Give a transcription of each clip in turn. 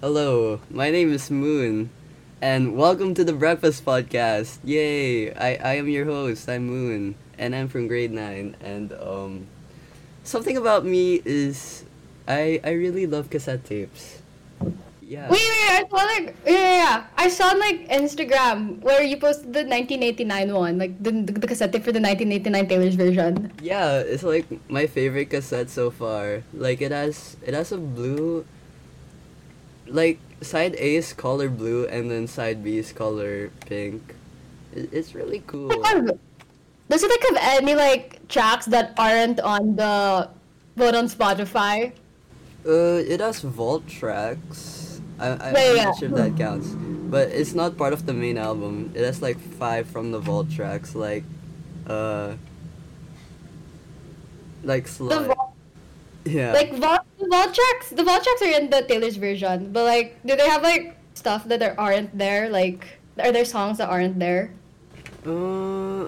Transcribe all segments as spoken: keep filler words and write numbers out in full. Hello, my name is Moon, and welcome to the Breakfast Podcast. Yay! I, I am your host, I'm Moon, and I'm from grade nine, and um, something about me is I I really love cassette tapes. Yeah. Wait, wait, I saw like, yeah, yeah, yeah. I saw like Instagram where you posted the nineteen eighty-nine one, like the, the cassette tape for the nineteen eighty-nine Taylor's Version. Yeah, it's like my favorite cassette so far. Like it has, it has a blue... Like, side A is color blue, and then side B is color pink. It's really cool. Does it, like, have any, like, tracks that aren't on the... vote on Spotify? Uh, it has vault tracks. I, I, yeah, I'm yeah. not sure if that counts. But it's not part of the main album. It has, like, five from the vault tracks, like... Uh... Like, Slide. Yeah. Like, vault, vault tracks, the vault tracks are in the Taylor's Version, but, like, do they have, like, stuff that there aren't there? Like, are there songs that aren't there? Uh...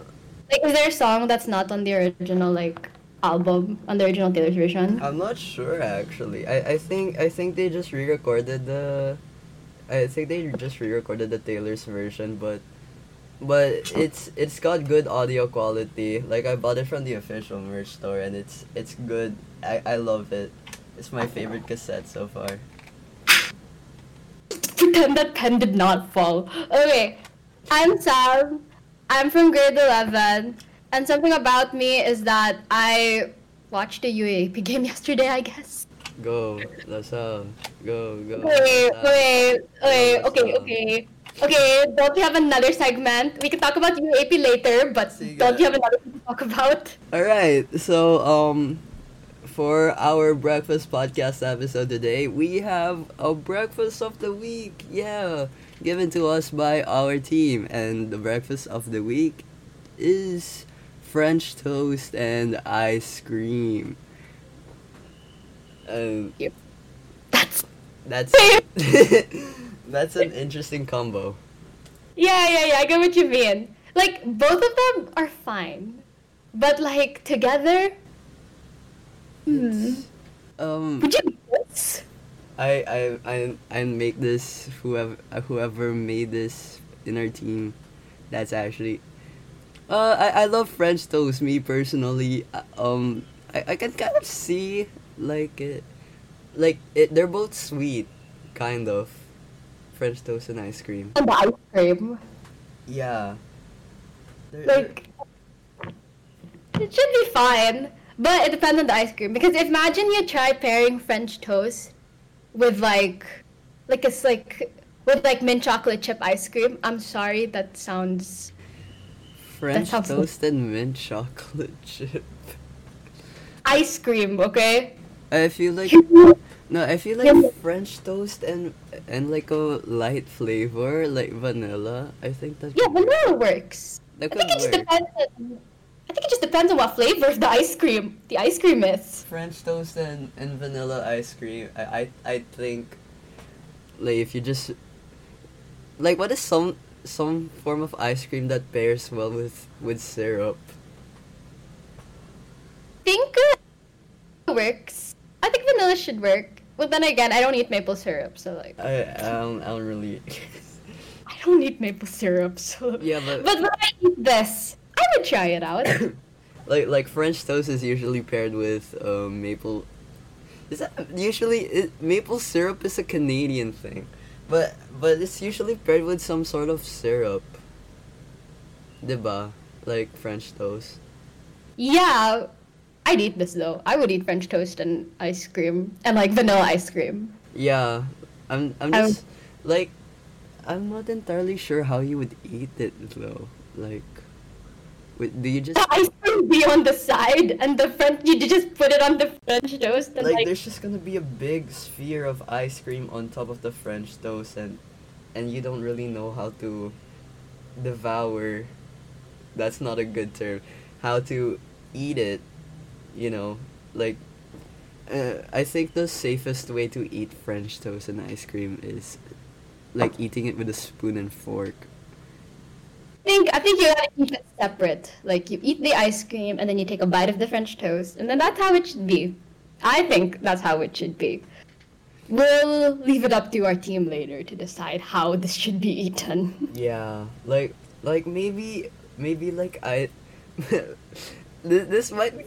Like, is there a song that's not on the original, like, album, on the original Taylor's Version? I'm not sure, actually. I, I think I think they just re-recorded the... I think they just re-recorded the Taylor's Version, but... But it's it's got good audio quality. Like, I bought it from the official merch store, and it's it's good. I, I love it. It's my favorite cassette so far. Pretend that pen did not fall. Okay, I'm Sam. I'm from grade eleven. And something about me is that I watched a U A A P game yesterday, I guess. Go, LaSalle. Go, go. Wait, wait, wait. Okay, okay. Okay, don't you have another segment? We can talk about U A A P later, but Sige. Don't you have another thing to talk about? Alright, so um, for our Breakfast Podcast episode today, we have a Breakfast of the Week, yeah, given to us by our team. And the Breakfast of the Week is French toast and ice cream. Um, yep. That's... That's... That's an interesting combo. Yeah, yeah, yeah. I get what you mean. Like, both of them are fine. But, like, together... Hmm. Um, Would you make this? I, I, I, I make this... Whoever, whoever made this in our team, that's actually... Uh, I, I love French toast, me personally. Uh, um, I, I can kind of see, like, it... Like, it, they're both sweet, kind of. French toast and ice cream. And the ice cream. Yeah. They're, like, they're... it should be fine, but it depends on the ice cream. Because imagine you try pairing French toast with like, like it's like, with like mint chocolate chip ice cream. I'm sorry, that sounds... French that sounds toast like... and mint chocolate chip. Ice cream, okay? I feel like... No, I feel like yeah. French toast and and like a light flavor, like vanilla. I think that yeah, vanilla works. That I think it work. just depends. On, I think it just depends on what flavor the ice cream, the ice cream is. French toast and, and vanilla ice cream. I, I I think, like if you just, like what is some some form of ice cream that pairs well with with syrup? Think uh, works. I think vanilla should work. But then again, I don't eat maple syrup, so like... I, I, don't, I don't really... I don't eat maple syrup, so... Yeah, but... But when I eat this, I would try it out. like, like French toast is usually paired with um, maple... Is that... Usually, it, maple syrup is a Canadian thing. But but it's usually paired with some sort of syrup. Diba? Like French toast. Yeah... I'd eat this, though. I would eat French toast and ice cream. And, like, vanilla ice cream. Yeah. I'm I'm just... I'm, like, I'm not entirely sure how you would eat it, though. Like, do you just... The ice cream be on the side, and the French... You just put it on the French toast, and, like... like there's just gonna be a big sphere of ice cream on top of the French toast, and, and you don't really know how to devour... That's not a good term. How to eat it. You know, like, uh, I think the safest way to eat French toast and ice cream is, like, eating it with a spoon and fork. I think I think you gotta keep it separate. Like, you eat the ice cream, and then you take a bite of the French toast, and then that's how it should be. I think that's how it should be. we'll leave it up to our team later to decide how this should be eaten. Yeah, like, like maybe, maybe like I, this, this might be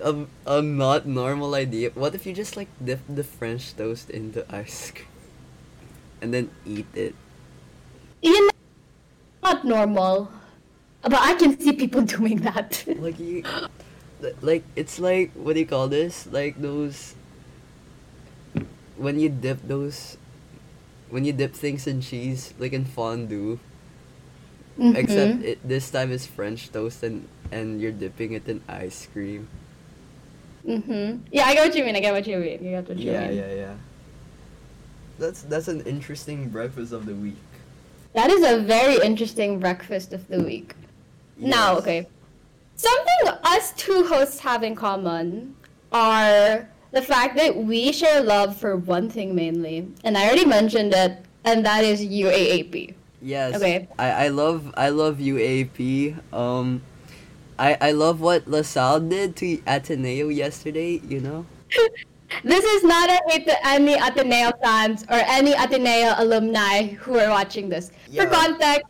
a, a, a not normal idea. What if you just like dip the French toast into ice cream and then eat it? You know, not normal, but I can see people doing that. Like you, like, it's like, what do you call this? Like those, when you dip those, when you dip things in cheese, like in fondue, mm-hmm. except it, this time it's French toast and, and you're dipping it in ice cream. Mm-hmm. Yeah, I get what you mean, I get what you mean, I get what you yeah, mean. Yeah, yeah, yeah. That's, that's an interesting breakfast of the week. That is a very interesting breakfast of the week. Yes. Now, okay. Something us two hosts have in common are the fact that we share love for one thing mainly, and I already mentioned it, and that is U A A P. Yes. Okay. I, I love I love U A A P. Um, I I love what LaSalle did to Ateneo yesterday. You know. This is not a hate to any Ateneo fans or any Ateneo alumni who are watching this. Yeah. For context,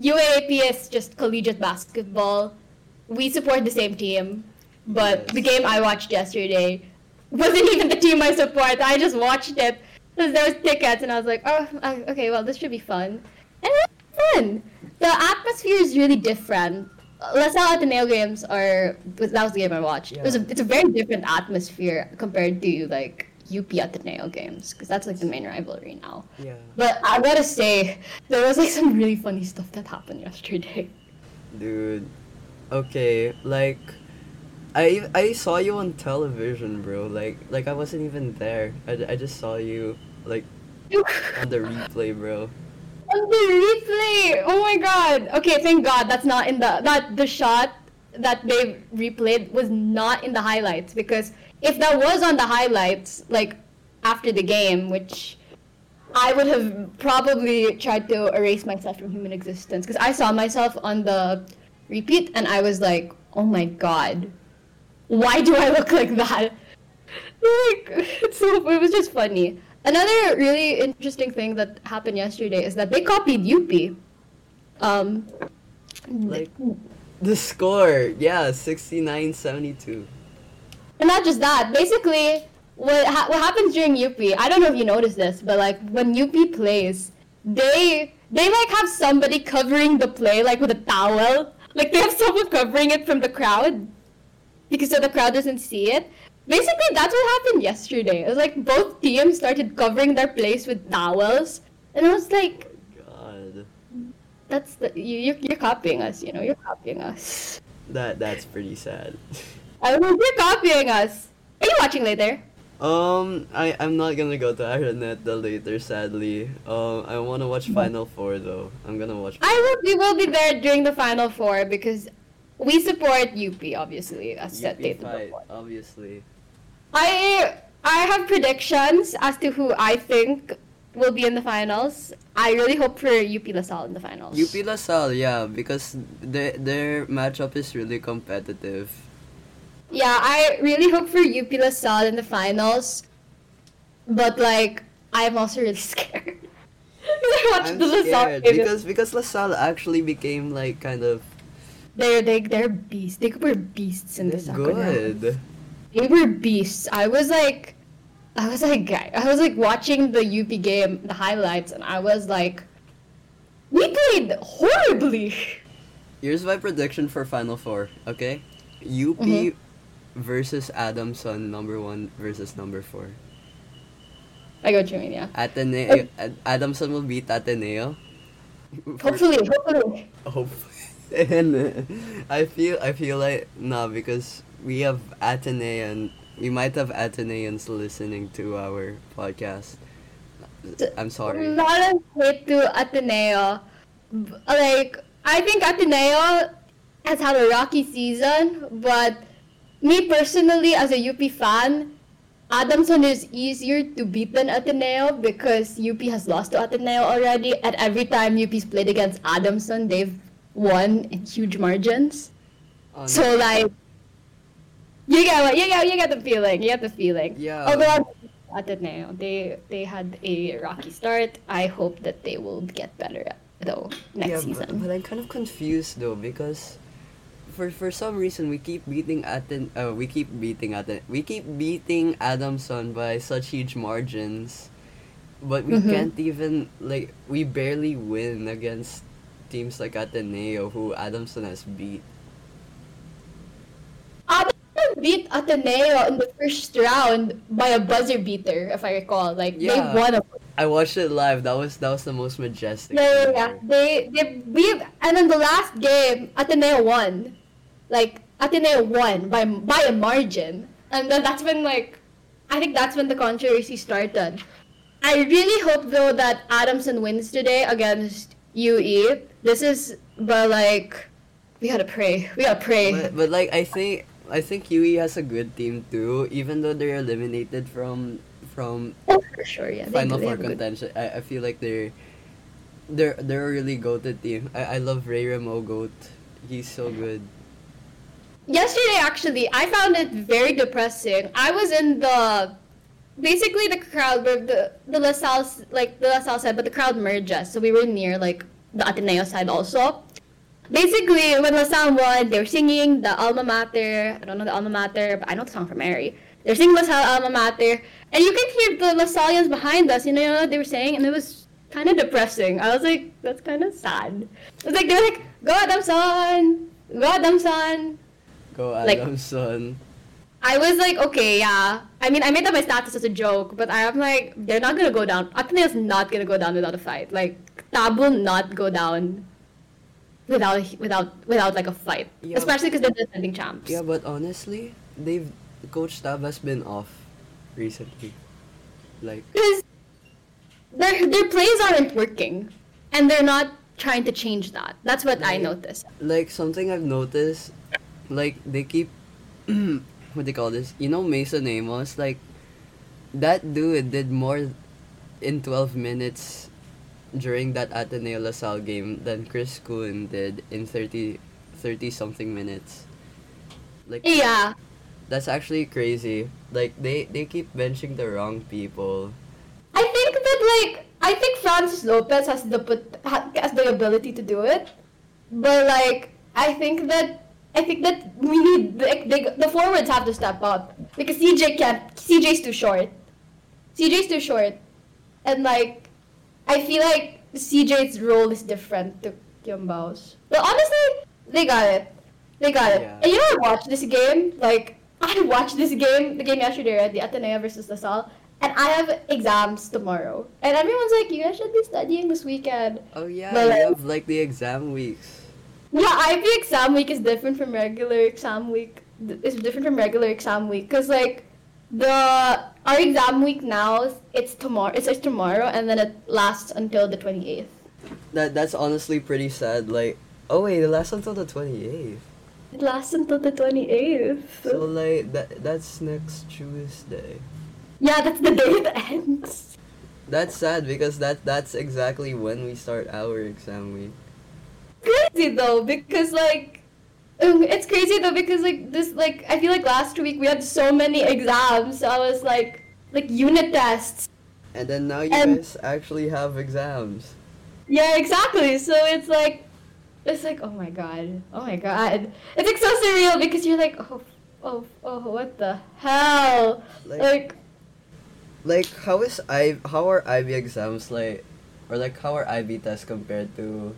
U A A P is just collegiate basketball. We support the same team, but yes. The game I watched yesterday wasn't even the team I support. I just watched it because there was tickets, and I was like, oh, okay, well, this should be fun. And it was fun. The atmosphere is really different. LaSalle Ateneo games are, that was the game I watched. Yeah. It was a, it's a very different atmosphere compared to like U P Ateneo games, because that's like the main rivalry now. Yeah. But I gotta say, there was like some really funny stuff that happened yesterday. Dude, okay, like I I saw you on television, bro. Like like I wasn't even there. I, I just saw you like on the replay, bro. On the replay! Oh my god! Okay, thank god that's not in the... That the shot that they replayed was not in the highlights, because if that was on the highlights, like, after the game, which I would have probably tried to erase myself from human existence, because I saw myself on the repeat and I was like, oh my god, why do I look like that? Like, it's so... It was just funny. Another really interesting thing that happened yesterday is that they copied U P. Um, like, the score, yeah, sixty-nine seventy-two. And not just that. Basically, what ha- what happens during U P, I don't know if you noticed this, but like when U P plays, they they like have somebody covering the play like with a towel. Like they have someone covering it from the crowd because so the crowd doesn't see it. Basically, that's what happened yesterday. It was like both teams started covering their plays with towels, and I was like, oh "God, that's the you you're copying us, you know? You're copying us." That that's pretty sad. I mean, you're copying us. Are you watching later? Um, I I'm not gonna go to Araneta later, sadly. Um, I wanna watch Final Four though. I'm gonna watch. I will. We will be there during the Final Four because we support U P, obviously, as said later. U P fight, obviously. I I have predictions as to who I think will be in the finals. I really hope for U P LaSalle in the finals. U P LaSalle, yeah, because their their matchup is really competitive. Yeah, I really hope for U P LaSalle in the finals, but like I'm also really scared. I watched I'm the LaSalle game because because LaSalle actually became like kind of they're they they're beasts. They were beasts in the soccer. Good. They were beasts. I was like, I was like, I was like watching the U P game, the highlights, and I was like, we played horribly. Here's my prediction for Final Four, okay? U P mm-hmm. versus Adamson, number one versus number four. I got you, mean, yeah. Ateneo, okay. Adamson will beat Ateneo. Hopefully, first, hopefully. Hopefully. And I feel, I feel like, nah, because... We have Atenean, we might have Ateneans listening to our podcast. I'm sorry. A lot of hate to Ateneo. Like, I think Ateneo has had a rocky season, but me personally, as a U P fan, Adamson is easier to beat than Ateneo because U P has lost to Ateneo already, and every time U P's played against Adamson, they've won in huge margins. Oh, so, no. like... You get what you get. You get the feeling. You get the feeling. Yeah. Although Ateneo. They they had a rocky start. I hope that they will get better though next yeah, season. But, but I'm kind of confused though, because for for some reason we keep beating Aten uh, we keep beating Aten we keep beating Adamson by such huge margins, but we mm-hmm. can't even like we barely win against teams like Ateneo, who Adamson has beat. Beat Ateneo in the first round by a buzzer beater, if I recall. Like yeah. they won. A- I watched it live. That was that was the most majestic. Yeah, yeah. They they beat, and in the last game, Ateneo won. Like Ateneo won by by a margin, and then that's when like, I think that's when the controversy started. I really hope though that Adamson wins today against U E. This is, but like, we gotta pray. We gotta pray. But, but like I think. I think U E has a good team too, even though they're eliminated from from oh, for sure, yeah. Final Four contention. I, I feel like they're they're they're a really goated team. I, I love Ray Ramo, goat. He's so good. Yesterday actually, I found it very depressing. I was in the basically the crowd where the the LaSalle like the LaSalle side, but the crowd merges, so we were near like the Ateneo side also. Basically, when LaSalle won, they were singing the alma mater. I don't know the alma mater, but I know the song from Mary. They're singing LaSalle alma mater, and you can hear the LaSallians behind us. You know, you know what they were saying, and it was kind of depressing. I was like, that's kind of sad. It was like they were like, "Go Adamson, go Adamson, go Adamson." Like, I was like, okay, yeah. I mean, I made that my status as a joke, but I'm like, they're not gonna go down. Ateneo's not gonna go down without a fight. Like, Tab will not go down. Without, without, without like a fight, yeah, especially because they're defending champs. Yeah, but honestly, they've Coach Tab has been off recently, like because their their plays aren't working, and they're not trying to change that. That's what like, I noticed. Like something I've noticed, like they keep what they call this. You know, Mason Amos, like that dude did more in twelve minutes during that Ateneo LaSalle game than Chris Kuhn did in thirty, thirty something minutes. Like yeah, that's actually crazy. Like they, they keep benching the wrong people. I think that like I think Francis Lopez has the has the ability to do it, but like I think that I think that we need like they, the forwards have to step up because C J can't. C J's too short. C J's too short, and like. I feel like C J's role is different to Kyumbao's. But honestly, they got it. They got it. Yeah. And you know, I watched this game. Like, I watched this game, the game yesterday, right? The Ateneo versus LaSalle. And I have exams tomorrow. And everyone's like, you guys should be studying this weekend. Oh, yeah. But, like, you have, like, the exam weeks. Yeah, I B exam week is different from regular exam week. It's different from regular exam week. Because, like, the... Our exam week now, it's tomorrow. It's like tomorrow, and then it lasts until the twenty-eighth. That that's honestly pretty sad. Like, oh wait, it lasts until the twenty-eighth. It lasts until the twenty-eighth. So like that that's next Tuesday. Yeah, that's the day it ends. That's sad because that that's exactly when we start our exam week. Crazy though, because like. It's crazy though because like this like I feel like last week we had so many exams, so I was like like unit tests. And then now you and, guys actually have exams. Yeah, exactly. So it's like it's like oh my god, oh my god. It's like so surreal because you're like oh oh oh what the hell like like, like how is I how are I B exams like or like how are I B tests compared to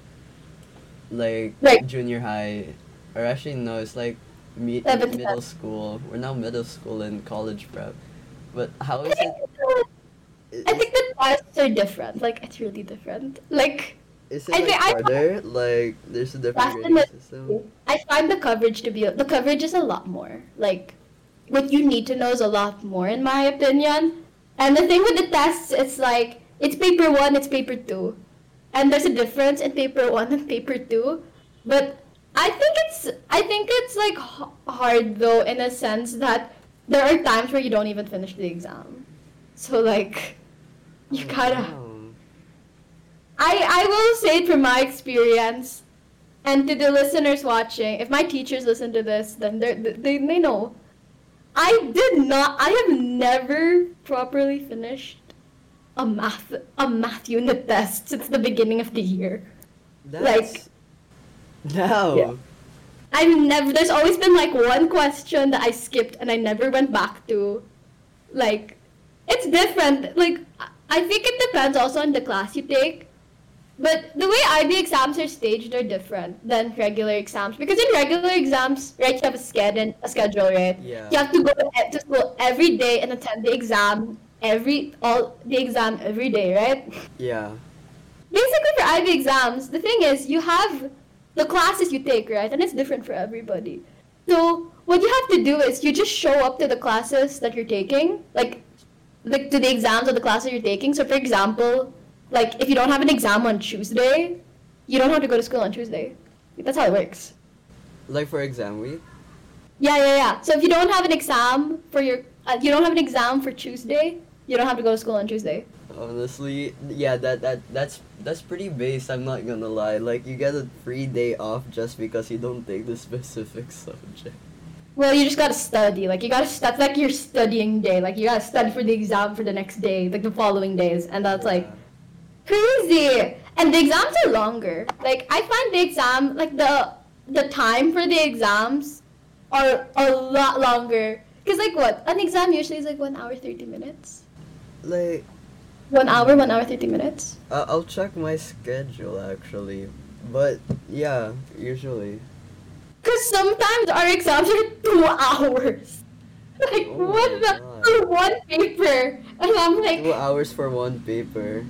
like, like junior high? Or actually, no, it's like me- middle school. We're now middle school and college prep. But how is I think, it? I think the tests are different. Like, it's really different. Like, is it I like think harder? I, like, there's a different grading system. I find the coverage to be, the coverage is a lot more. Like, what you need to know is a lot more, in my opinion. And the thing with the tests, it's like, it's paper one, it's paper two. And there's a difference in paper one and paper two. But... I think it's I think it's like h- hard though in a sense that there are times where you don't even finish the exam, so like you oh, gotta. Wow. I I will say it from my experience, and to the listeners watching, if my teachers listen to this, then they they they know. I did not. I have never properly finished a math a math unit test since the beginning of the year. That's... Like, no. Yeah. I've never. There's always been like one question that I skipped and I never went back to. Like, it's different. Like, I think it depends also on the class you take. But the way I B exams are staged are different than regular exams. Because in regular exams, right, you have a schedule, a schedule, right? Yeah. You have to go to school every day and attend the exam every all the exam every day, right? Yeah. Basically, for I B exams, the thing is, you have the classes you take, right? And it's different for everybody. So what you have to do is you just show up to the classes that you're taking, like, like to the exams or the classes you're taking. So, for example, like, if you don't have an exam on Tuesday, you don't have to go to school on Tuesday. That's how it works. Like for exam week? Yeah, yeah, yeah. So if you don't have an exam for your, uh, you don't have an exam for Tuesday, you don't have to go to school on Tuesday. Honestly, yeah, that that that's that's pretty base. I'm not gonna lie. Like, you get a free day off just because you don't take the specific subject. Well, you just gotta study. Like, you gotta, that's like your studying day. Like, you gotta study for the exam for the next day, like the following days, and that's yeah. like. Crazy! And the exams are longer. Like, I find the exam, like, the the time for the exams are a lot longer. Because, like, what? An exam usually is, like, one hour, thirty minutes. Like... One hour, one hour, thirty minutes? Uh, I'll check my schedule, actually. But, yeah, usually. Because sometimes our exams are two hours. Like, oh what the... For one paper. And I'm like... Two hours for one paper.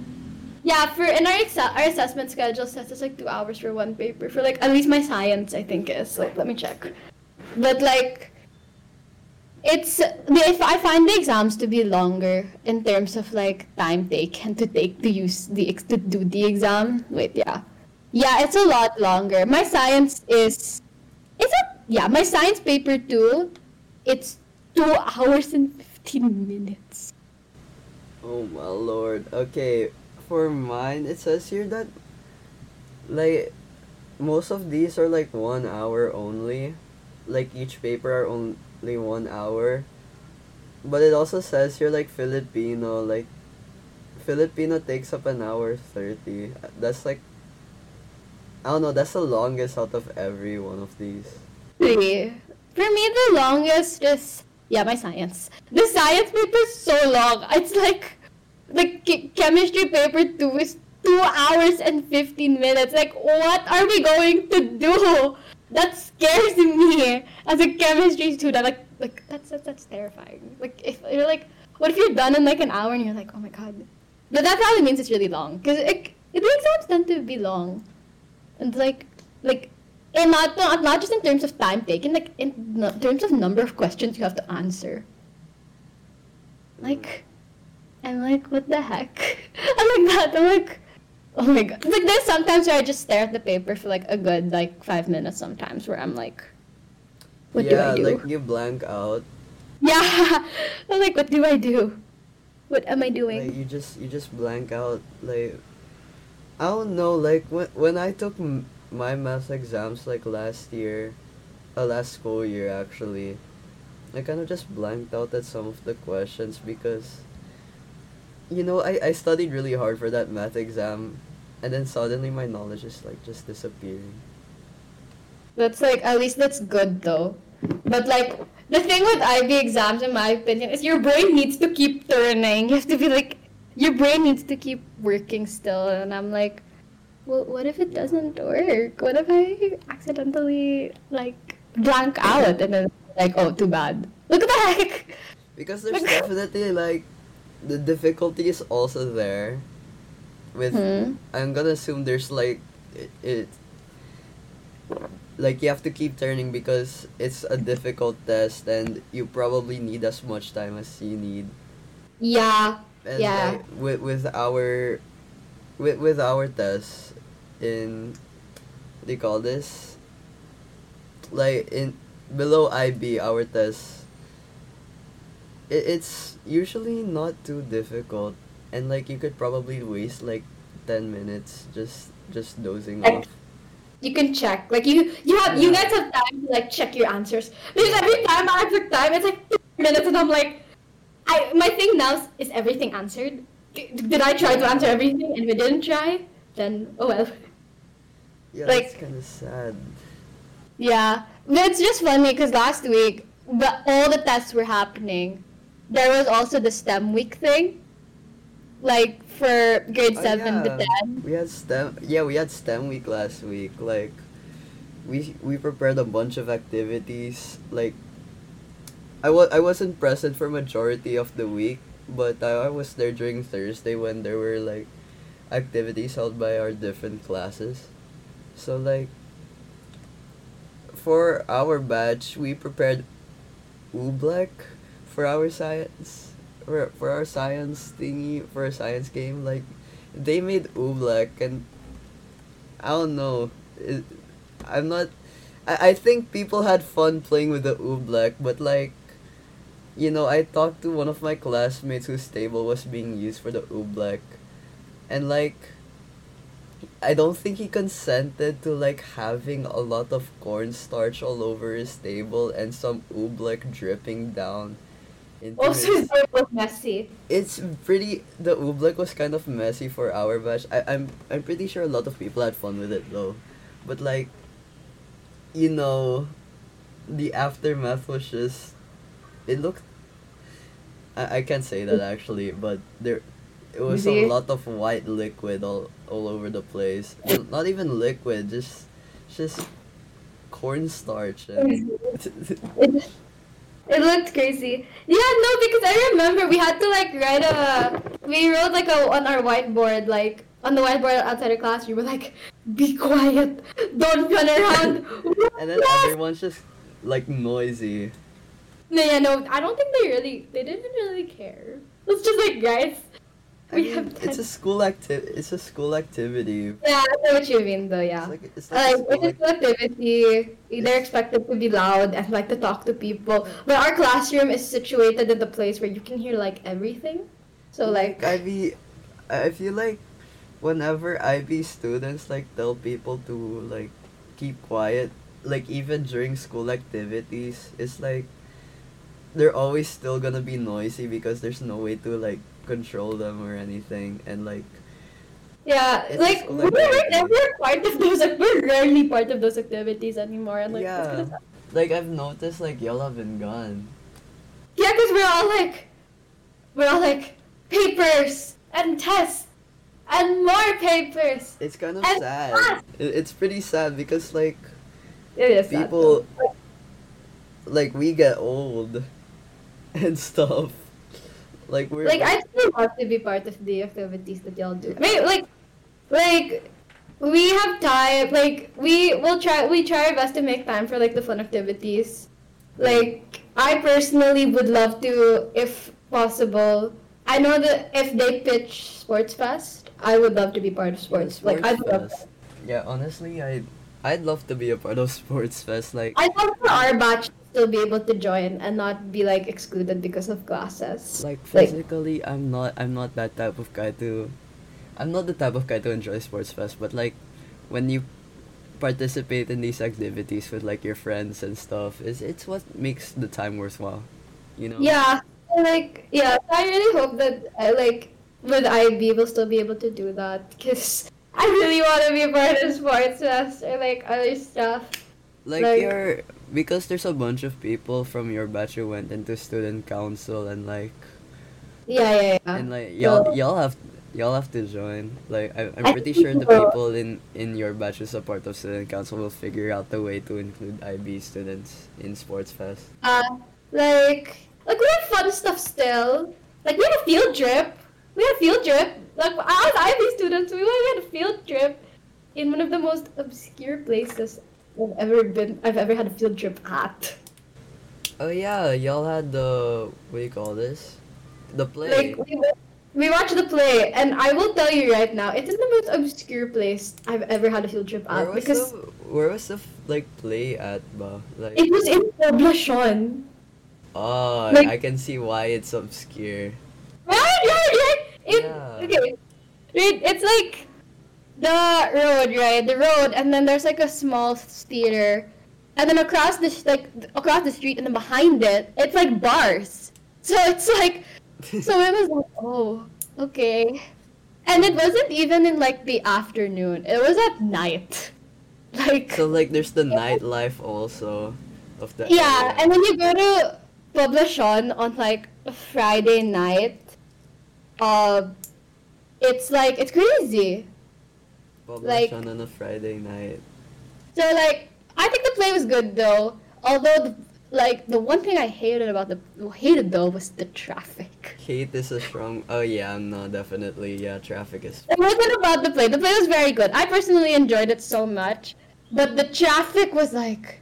Yeah, for in our exa- our assessment schedule says it's like two hours for one paper. For like, at least my science, I think, is. Like, let me check. But like, it's, if I find the exams to be longer in terms of like time taken to take to use the, to do the exam. Wait, yeah. Yeah, it's a lot longer. My science is, is it? Yeah, my science paper two, it's two hours and fifteen minutes. Oh my lord. Okay. For mine, it says here that, like, most of these are like one hour only, like each paper are only one hour, but it also says here like Filipino, like, Filipino takes up an hour thirty. That's like, I don't know, that's the longest out of every one of these. Really? For me, the longest is, yeah, my science. The science paper is so long. It's like. The ke- chemistry paper two is two hours and fifteen minutes. Like, what are we going to do? That scares me as a chemistry student. Like, like that's, that's, that's terrifying. Like, if you're like, what if you're done in like an hour and you're like, oh my god. But that probably means it's really long. Because it, it, the exams tend to be long. And like, like, and not, not, not just in terms of time taken, like in no, terms of number of questions you have to answer. Like... I'm like, what the heck? I'm like that. I'm like, oh my god. Like, there's sometimes where I just stare at the paper for like a good like five minutes. Sometimes where I'm like, what yeah, do I do? Yeah, like you blank out. Yeah, I'm like, what do I do? What am I doing? Like, you just you just blank out. Like, I don't know. Like when when I took m- my math exams like last year, uh, last school year actually, I kind of just blanked out at some of the questions because. You know, I, I studied really hard for that math exam, and then suddenly my knowledge is, like, just disappearing. That's, like, at least that's good, though. But, like, the thing with I B exams, in my opinion, is your brain needs to keep turning. You have to be, like, your brain needs to keep working still. And I'm, like, well, what if it doesn't work? What if I accidentally, like, blank out? And then, like, oh, too bad. Look back! Because there's definitely, like... The difficulty is also there. With hmm. I'm gonna assume there's like it, it, like you have to keep turning because it's a difficult test and you probably need as much time as you need. Yeah. And yeah. Like, with with our, with with our tests, in, what do you call this? Like in below I B, our tests. It's usually not too difficult, and like you could probably waste like ten minutes just just dozing like, off. You can check, like you you have yeah. you guys have time to like check your answers because every time I took time it's like two minutes, and I'm like, I my thing now is everything answered. Did I try to answer everything? And we didn't try, then oh well. Yeah, like, it's kind of sad. Yeah, but it's just funny because last week, the, all the tests were happening. There was also the STEM Week thing, like for grade oh, seven yeah. to ten. We had STEM. Yeah, we had STEM Week last week. Like, we we prepared a bunch of activities. Like, I was I wasn't present for majority of the week, but I, I was there during Thursday when there were like activities held by our different classes. So like, for our batch, we prepared U B L E C for our science, for, for our science thingy, for a science game. Like, they made U B L E C, and I don't know, it, I'm not, I, I think people had fun playing with the U B L E C, but like, you know, I talked to one of my classmates whose table was being used for the U B L E C, and like, I don't think he consented to like having a lot of cornstarch all over his table and some U B L E C dripping down into also his... it was messy. It's pretty the U B L E C was kind of messy for our batch. I, I'm I'm pretty sure a lot of people had fun with it though. But like, you know, the aftermath was just it looked I, I can't say that actually, but there it was a lot of white liquid all, all over the place. Well, not even liquid, just just cornstarch. And... it, it looked crazy. Yeah, no, because I remember we had to like write a... We wrote like a, on our whiteboard, like on the whiteboard outside of class, we were like, be quiet, don't run around. And then everyone's just like noisy. No, yeah, no, I don't think they really, they didn't really care. It's just like, guys... I mean, it's a school activity. It's a school activity. Yeah, I know what you mean, though. Yeah, it's like it's like, like, a school, it's like... activity. They're expected to be loud and like to talk to people. But our classroom is situated in the place where you can hear like everything. So like, like I B, I feel like whenever I B students like tell people to like keep quiet, like even during school activities, it's like they're always still gonna be noisy because there's no way to like control them or anything, and like yeah like we're never part of those like, we're rarely part of those activities anymore, and like yeah like I've noticed like y'all have been gone yeah because we're all like we're all like papers and tests and more papers. It's kind of sad. Class. It's pretty sad because like it is people sad, like we get old and stuff. Like, we're, like, I still want to be part of the activities that y'all do. Maybe, like, like, we have time, like, we will try, we try our best to make time for, like, the fun activities. Like, I personally would love to, if possible, I know that if they pitch Sportsfest, I would love to be part of Sports. Sports like, I'd love Fest. Yeah, honestly, I, I'd love to be a part of Sportsfest, like... I'd love for our batch still be able to join and not be like excluded because of classes. Like physically, like, I'm not I'm not that type of guy to, I'm not the type of guy to enjoy Sportsfest. But like, when you participate in these activities with like your friends and stuff, is it's what makes the time worthwhile, you know? Yeah, like yeah, I really hope that I, like with I B will still be able to do that because I really want to be a part of Sportsfest or like other stuff. Like, like you're. Because there's a bunch of people from your batch who went into student council and like yeah yeah, yeah. and like y'all so, y'all have y'all have to join. Like I, I'm I pretty sure the people in, in your batch who's a part of student council will figure out the way to include I B students in Sportsfest. Uh like like we have fun stuff still. Like we had a field trip. We had a field trip. Like as I B students, we had a field trip in one of the most obscure places I've ever been. I've ever had a field trip at. Oh yeah, y'all had the what do you call this? The play. Like we, we watched the play, and I will tell you right now, it's in the most obscure place I've ever had a field trip at. Where was because the, where was the like play at, ba? Like it was in Poblacion. Oh, like, I can see why it's obscure. Right, right, right. It, yeah. Okay, it, it's like. The road, right? The road, and then there's like a small theater and then across the like across the street, and then behind it, it's like bars. So it's like, so it was like, oh, okay. And it wasn't even in like the afternoon; it was at night. Like so, like there's the nightlife also of the yeah, area. And then you go to Poblacion on like a Friday night. Uh, it's like it's crazy. Like, on a Friday night. So like I think the play was good though. Although the, like the one thing I hated about the hated though was the traffic. Hate is a strong. Oh yeah, no, definitely yeah. Traffic is. It wasn't about the play. The play was very good. I personally enjoyed it so much, but the traffic was like.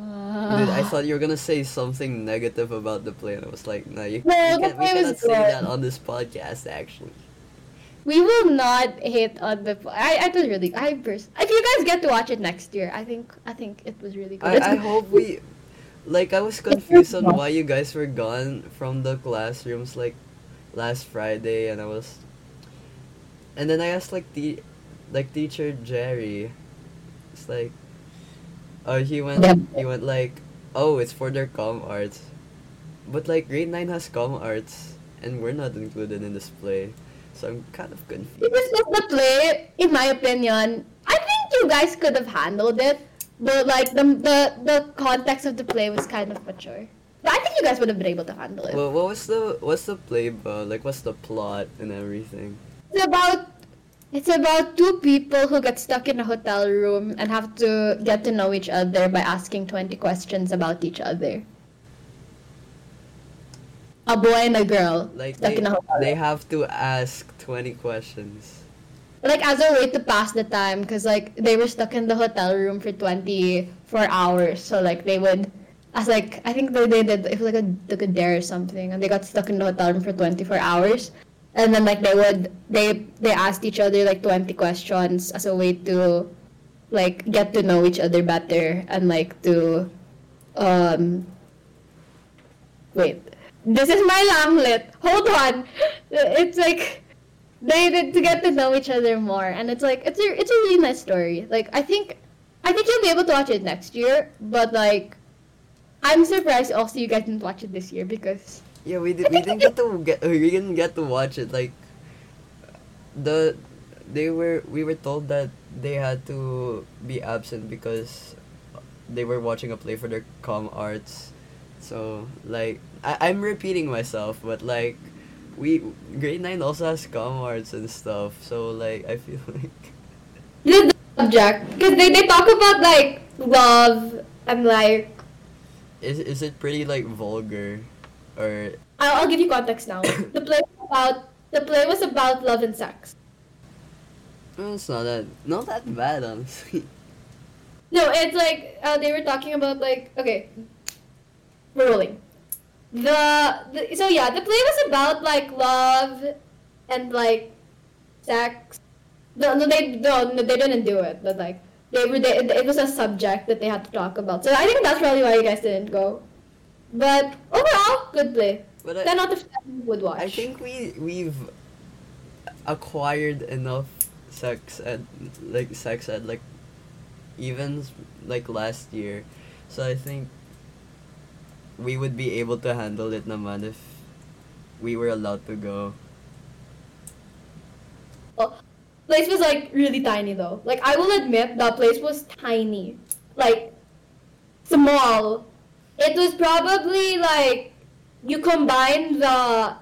Uh... Dude, I thought you were gonna say something negative about the play, and I was like, no, you, no, you can't. We cannot say that on this podcast, actually. We will not hate on the. I I was really. I pers- If you guys get to watch it next year, I think I think it was really good. I, I hope we. Like I was confused on why you guys were gone from the classrooms like, last Friday, and I was. And then I asked like the, like teacher Jerry, it's like, oh he went he went like, oh it's for their comm arts, but like grade nine has comm arts and we're not included in this play. So I'm kind of confused. It was just the play, in my opinion. I think you guys could have handled it, but like the the, the context of the play was kind of mature. But I think you guys would have been able to handle it. Well, what was the what's the play about? Like, what's the plot and everything? It's about it's about two people who get stuck in a hotel room and have to get to know each other by asking twenty questions about each other. A boy and a girl. Like they, in a they have to ask twenty questions. Like as a way to pass the time, because like they were stuck in the hotel room for twenty-four hours. So like they would, as like I think they, they did it was like a, like a dare or something, and they got stuck in the hotel room for twenty-four hours, and then like they would they they asked each other like twenty questions as a way to, like get to know each other better and like to, um. Wait. This is my lamlet. Hold on, it's like they did to get to know each other more, and it's like it's a it's a really nice story. Like I think, I think you'll be able to watch it next year. But like, I'm surprised also you guys didn't watch it this year because yeah we did we didn't get to get we didn't get to watch it like the they were we were told that they had to be absent because they were watching a play for their comm arts. So, like, I, I'm repeating myself, but, like, we, grade nine also has comm arts and stuff, so, like, I feel like... This is the subject, because they, they talk about, like, love, and, like... Is is it pretty, like, vulgar, or... I'll, I'll give you context now. the play was about, the play was about love and sex. It's not that, not that bad, honestly. No, it's, like, uh, they were talking about, like, okay... We're rolling. The, the so yeah, the play was about like love and like sex. No, no, they no, no, they didn't do it. But like they were, they, it was a subject that they had to talk about. So I think that's probably why you guys didn't go. But overall, good play. But I, ten out of ten would watch. I think we we've acquired enough sex ed, like sex ed, like even like last year. So I think. We would be able to handle it naman if we were allowed to go. Well, place was like really tiny though. Like I will admit that place was tiny. Like small. It was probably like you combine the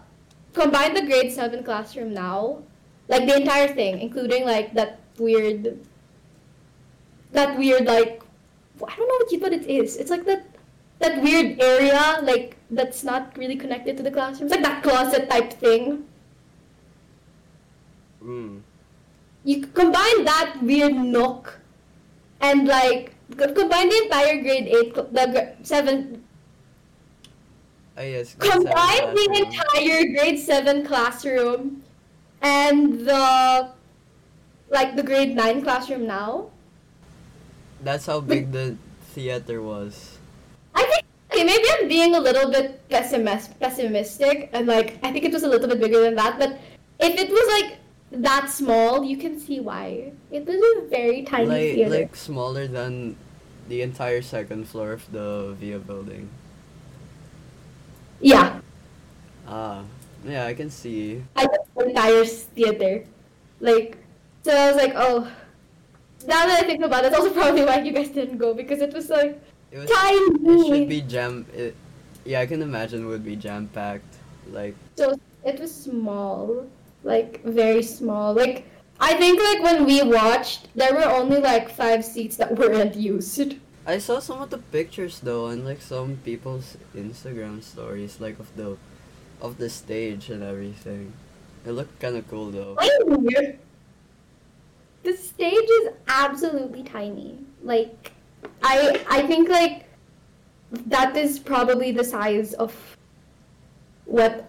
combine the grade seven classroom now. Like the entire thing, including like that weird that weird like I don't know what you thought it is. It's like that That weird area, like, that's not really connected to the classrooms. Like that closet type thing. Mm. You combine that weird nook and, like, combine the entire grade eight, the seven. Oh, yes. Combine the entire grade seven classroom and the, like, the grade nine classroom now. That's how big the theater was. I think, okay, maybe I'm being a little bit pessimist, pessimistic, and, like, I think it was a little bit bigger than that, but if it was, like, that small, you can see why. It was a very tiny like, theater. Like, smaller than the entire second floor of the V I A building? Yeah. Ah, yeah, I can see. I did the entire theater. Like, so I was like, oh. Now that I think about it, that's also probably why you guys didn't go, because it was like, it was, tiny! It should be jam... It, yeah, I can imagine it would be jam-packed. Like... So, it was small. Like, very small. Like, I think, like, when we watched, there were only, like, five seats that weren't used. I saw some of the pictures, though, and, like, some people's Instagram stories, like, of the... of the stage and everything. It looked kind of cool, though. The stage is absolutely tiny. Like, I I think, like, that is probably the size of what...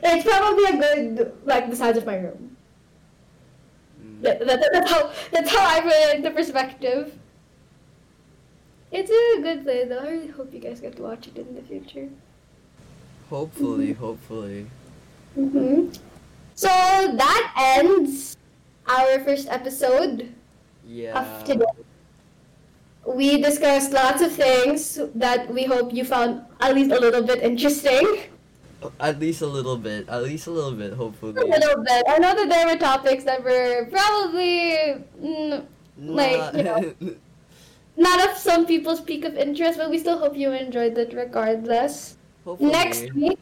It's probably a good, like, the size of my room. Mm. That, that, that's, how, that's how I put it, the perspective. It's a good play, though. I really hope you guys get to watch it in the future. Hopefully, mm-hmm. hopefully. Mm-hmm. So, that ends... our first episode yeah. of today. We discussed lots of things that we hope you found at least a little bit interesting. At least a little bit. At least a little bit, hopefully. A little bit. I know that there were topics that were probably, mm, nah. like, you know, not of some people's peak of interest, but we still hope you enjoyed it regardless. Hopefully. Next week,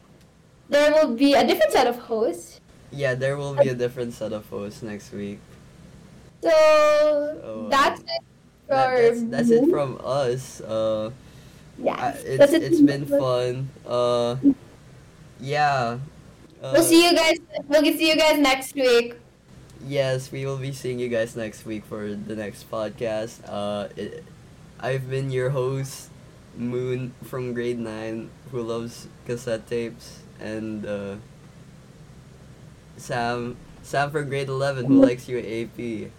there will be a different set of hosts. Yeah, there will be a different set of hosts next week. So, so uh, that's it for that, that's, that's it from us. Uh, yeah, I, it's, it it's been fun. Uh, yeah. Uh, we'll see you guys. We'll see you guys next week. Yes, we will be seeing you guys next week for the next podcast. Uh, it, I've been your host, Moon from grade nine, who loves cassette tapes and. Uh, Sam, Sam for grade eleven who likes U A A P.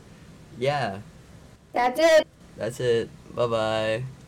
Yeah. That's it. That's it. Bye-bye.